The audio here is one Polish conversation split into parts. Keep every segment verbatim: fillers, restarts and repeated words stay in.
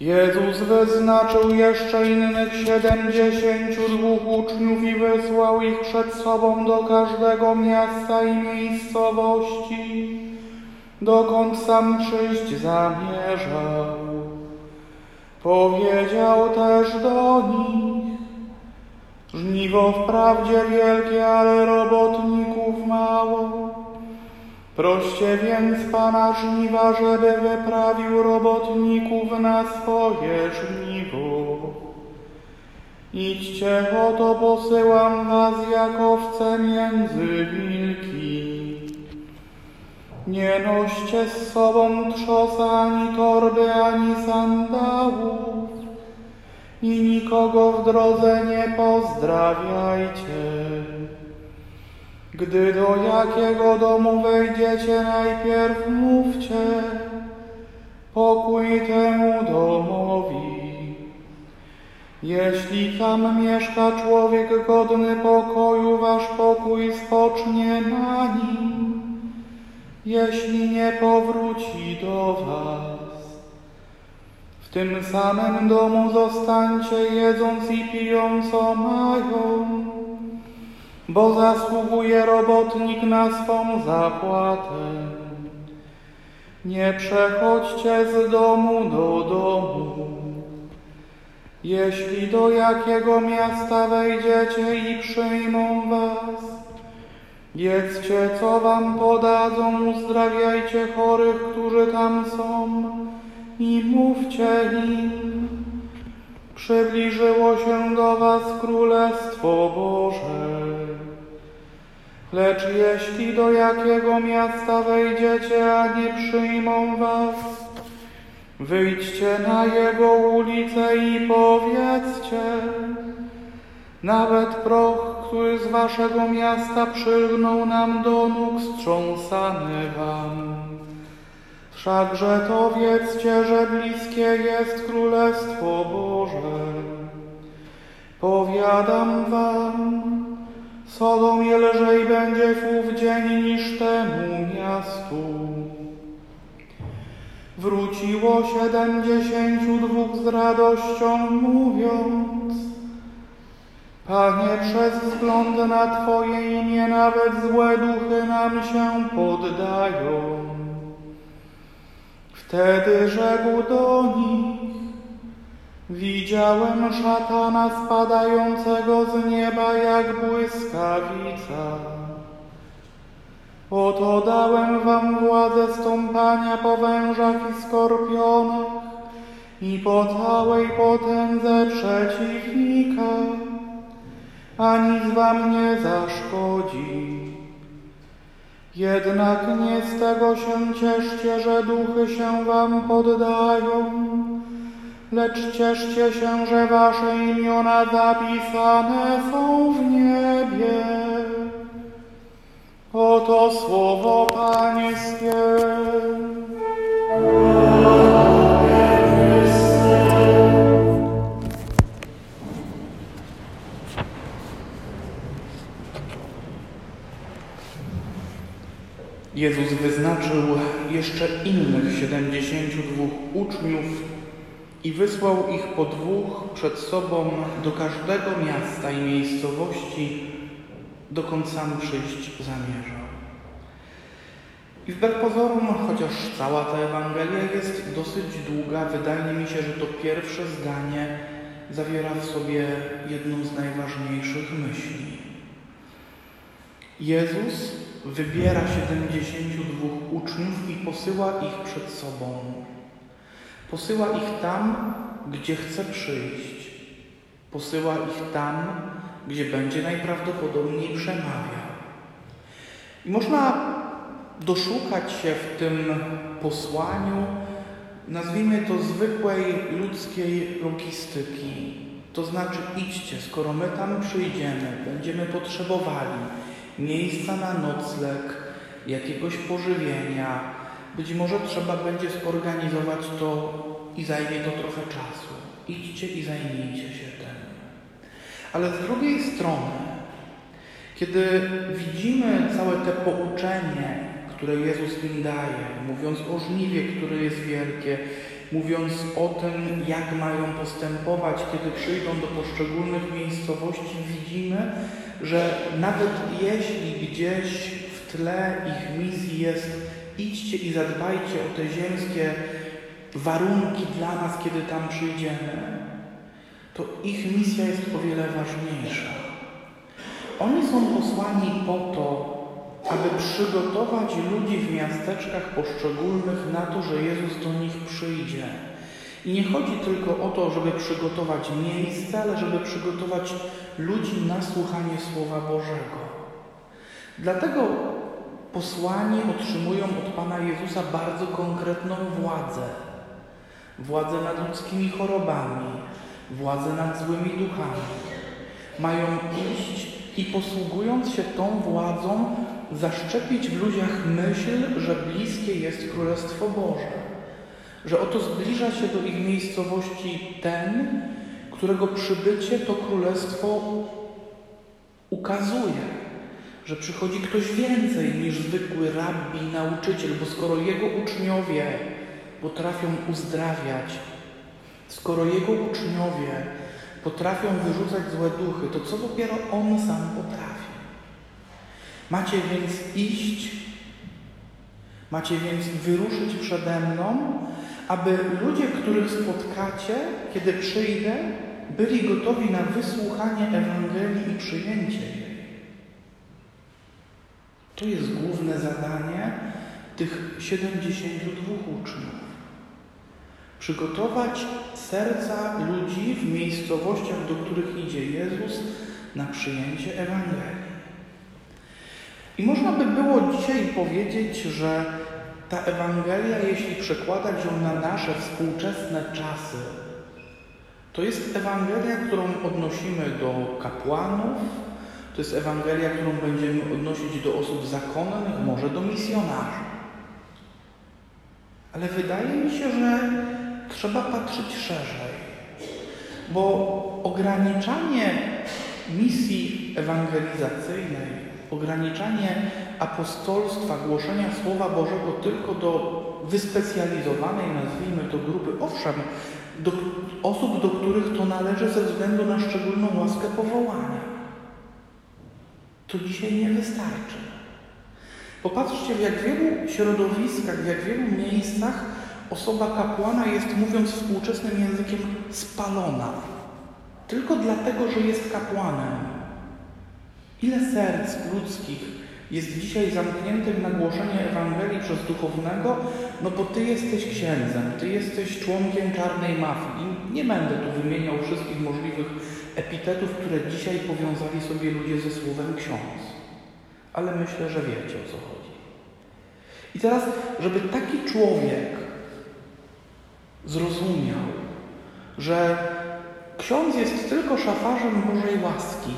Jezus wyznaczył jeszcze innych siedemdziesięciu dwóch uczniów i wysłał ich przed sobą do każdego miasta i miejscowości, dokąd sam przyjść zamierzał. Powiedział też do nich: żniwo wprawdzie wielkie, ale robotników mało. Proście więc Pana żniwa, żeby wyprawił robotników na swoje żniwo. Idźcie, oto posyłam was jak owce między wilki. Nie noście z sobą trzosa, ani torby, ani sandałów i nikogo w drodze nie pozdrawiajcie. Gdy do jakiego domu wejdziecie, najpierw mówcie: pokój temu domowi. Jeśli tam mieszka człowiek godny pokoju, wasz pokój spocznie na nim, jeśli nie powróci do was. W tym samym domu zostańcie, jedząc i pijąc co mają, bo zasługuje robotnik na swą zapłatę. Nie przechodźcie z domu do domu. Jeśli do jakiego miasta wejdziecie i przyjmą was, jedzcie co wam podadzą, uzdrawiajcie chorych, którzy tam są, i mówcie im: przybliżyło się do was Królestwo Boże. Lecz jeśli do jakiego miasta wejdziecie, a nie przyjmą was, wyjdźcie na jego ulicę i powiedzcie: nawet proch, który z waszego miasta przylgnął nam do nóg, strząsany wam. Wszakże to wiedzcie, że bliskie jest Królestwo Boże. Powiadam wam, Sodomie lżej będzie w ów dzień niż temu miastu. Wróciło siedemdziesięciu dwóch z radością, mówiąc: Panie, przez wzgląd na Twoje imię nawet złe duchy nam się poddają. Wtedy rzekł do nich: widziałem szatana spadającego z nieba jak błyskawica. Oto dałem wam władzę stąpania po wężach i skorpionach i po całej potędze przeciwnika, a nic wam nie zaszkodzi. Jednak nie z tego się cieszcie, że duchy się wam poddają, lecz cieszcie się, że wasze imiona zapisane są w niebie. Oto słowo Pańskie. Jezus wyznaczył jeszcze innych siedemdziesięciu dwóch uczniów i wysłał ich po dwóch przed sobą do każdego miasta i miejscowości, dokąd sam przyjść zamierzał. I wbrew pozorom, chociaż cała ta Ewangelia jest dosyć długa, wydaje mi się, że to pierwsze zdanie zawiera w sobie jedną z najważniejszych myśli. Jezus wybiera siedemdziesięciu dwóch uczniów i posyła ich przed sobą. Posyła ich tam, gdzie chce przyjść. Posyła ich tam, gdzie będzie najprawdopodobniej przemawiał. I można doszukać się w tym posłaniu, nazwijmy to, zwykłej ludzkiej logistyki. To znaczy: idźcie, skoro my tam przyjdziemy, będziemy potrzebowali miejsca na nocleg, jakiegoś pożywienia. Być może trzeba będzie zorganizować to i zajmie to trochę czasu. Idźcie i zajmijcie się tym. Ale z drugiej strony, kiedy widzimy całe te pouczenie, które Jezus im daje, mówiąc o żniwie, które jest wielkie, mówiąc o tym, jak mają postępować, kiedy przyjdą do poszczególnych miejscowości, widzimy, że nawet jeśli gdzieś w tle ich misji jest: idźcie i zadbajcie o te ziemskie warunki dla nas, kiedy tam przyjdziemy, to ich misja jest o wiele ważniejsza. Oni są posłani po to, aby przygotować ludzi w miasteczkach poszczególnych na to, że Jezus do nich przyjdzie. I nie chodzi tylko o to, żeby przygotować miejsce, ale żeby przygotować ludzi na słuchanie Słowa Bożego. Dlatego posłani otrzymują od Pana Jezusa bardzo konkretną władzę. Władzę nad ludzkimi chorobami, władzę nad złymi duchami. Mają iść i posługując się tą władzą, zaszczepić w ludziach myśl, że bliskie jest Królestwo Boże, że oto zbliża się do ich miejscowości ten, którego przybycie to Królestwo ukazuje, że przychodzi ktoś więcej niż zwykły rabbi, nauczyciel, bo skoro jego uczniowie potrafią uzdrawiać, skoro jego uczniowie potrafią wyrzucać złe duchy, to co dopiero on sam potrafi. Macie więc iść, macie więc wyruszyć przede mną, aby ludzie, których spotkacie, kiedy przyjdę, byli gotowi na wysłuchanie Ewangelii i przyjęcie jej. To jest główne zadanie tych siedemdziesięciu dwóch uczniów. Przygotować serca ludzi w miejscowościach, do których idzie Jezus, na przyjęcie Ewangelii. I można by było dzisiaj powiedzieć, że ta Ewangelia, jeśli przekładać ją na nasze współczesne czasy, to jest Ewangelia, którą odnosimy do kapłanów, to jest Ewangelia, którą będziemy odnosić do osób zakonnych, może do misjonarzy. Ale wydaje mi się, że trzeba patrzeć szerzej, bo ograniczanie misji ewangelizacyjnej, ograniczanie apostolstwa, głoszenia Słowa Bożego tylko do wyspecjalizowanej, nazwijmy to, grupy, owszem, do osób, do których to należy ze względu na szczególną łaskę powołania, to dzisiaj nie wystarczy. Popatrzcie, w jak wielu środowiskach, w jak wielu miejscach osoba kapłana jest, mówiąc współczesnym językiem, spalona. Tylko dlatego, że jest kapłanem. Ile serc ludzkich jest dzisiaj zamkniętych na głoszenie Ewangelii przez duchownego? No bo ty jesteś księdzem, ty jesteś członkiem czarnej mafii. Nie będę tu wymieniał wszystkich możliwych epitetów, które dzisiaj powiązali sobie ludzie ze słowem ksiądz. Ale myślę, że wiecie, o co chodzi. I teraz, żeby taki człowiek zrozumiał, że ksiądz jest tylko szafarzem Bożej łaski,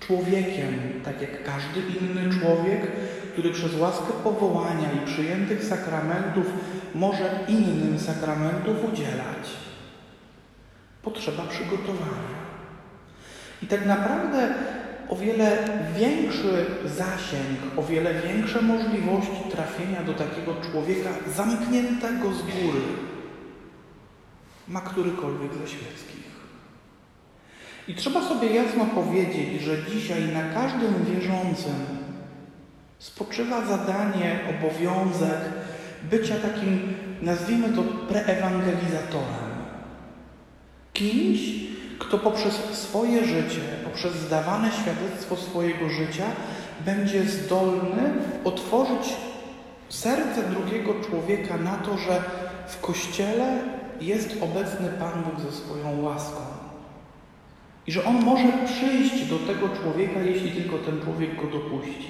człowiekiem, tak jak każdy inny człowiek, który przez łaskę powołania i przyjętych sakramentów może innym sakramentów udzielać, potrzeba przygotowania. I tak naprawdę o wiele większy zasięg, o wiele większe możliwości trafienia do takiego człowieka zamkniętego z góry ma którykolwiek ze świeckich. I trzeba sobie jasno powiedzieć, że dzisiaj na każdym wierzącym spoczywa zadanie, obowiązek bycia takim, nazwijmy to, preewangelizatorem. Kimś, kto poprzez swoje życie, poprzez zdawane świadectwo swojego życia będzie zdolny otworzyć serce drugiego człowieka na to, że w Kościele jest obecny Pan Bóg ze swoją łaską. I że On może przyjść do tego człowieka, jeśli tylko ten człowiek go dopuści.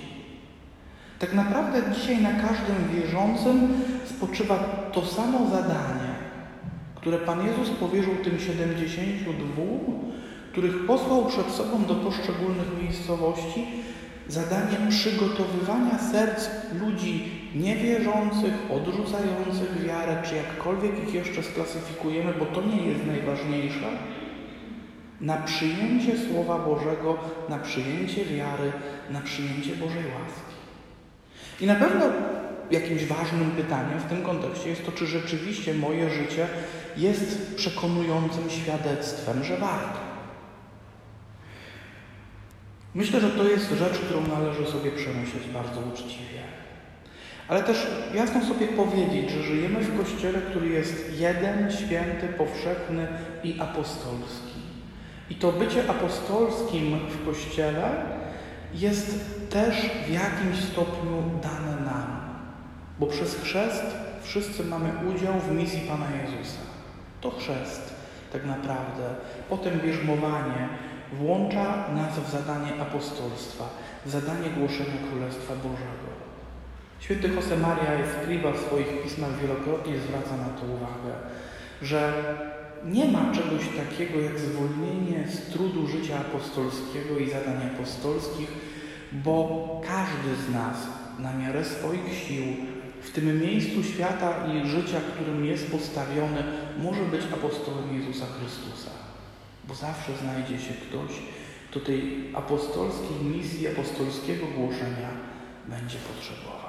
Tak naprawdę dzisiaj na każdym wierzącym spoczywa to samo zadanie, które Pan Jezus powierzył tym siedemdziesięciu dwóm, których posłał przed sobą do poszczególnych miejscowości, zadanie przygotowywania serc ludzi niewierzących, odrzucających wiarę, czy jakkolwiek ich jeszcze sklasyfikujemy, bo to nie jest najważniejsze, na przyjęcie Słowa Bożego, na przyjęcie wiary, na przyjęcie Bożej łaski. I na pewno jakimś ważnym pytaniem w tym kontekście jest to, czy rzeczywiście moje życie jest przekonującym świadectwem, że warto. Myślę, że to jest rzecz, którą należy sobie przemyśleć bardzo uczciwie. Ale też jasno sobie powiedzieć, że żyjemy w Kościele, który jest jeden, święty, powszechny i apostolski. I to bycie apostolskim w Kościele jest też w jakimś stopniu dane nam. Bo przez chrzest wszyscy mamy udział w misji Pana Jezusa. To chrzest tak naprawdę, potem bierzmowanie włącza nas w zadanie apostolstwa, w zadanie głoszenia Królestwa Bożego. Święty Josemaría Escrivá w swoich pismach wielokrotnie zwraca na to uwagę, że nie ma czegoś takiego jak zwolnienie z trudu życia apostolskiego i zadań apostolskich, bo każdy z nas na miarę swoich sił w tym miejscu świata i życia, którym jest postawiony, może być apostołem Jezusa Chrystusa. Bo zawsze znajdzie się ktoś, kto tej apostolskiej misji, apostolskiego głoszenia będzie potrzebował.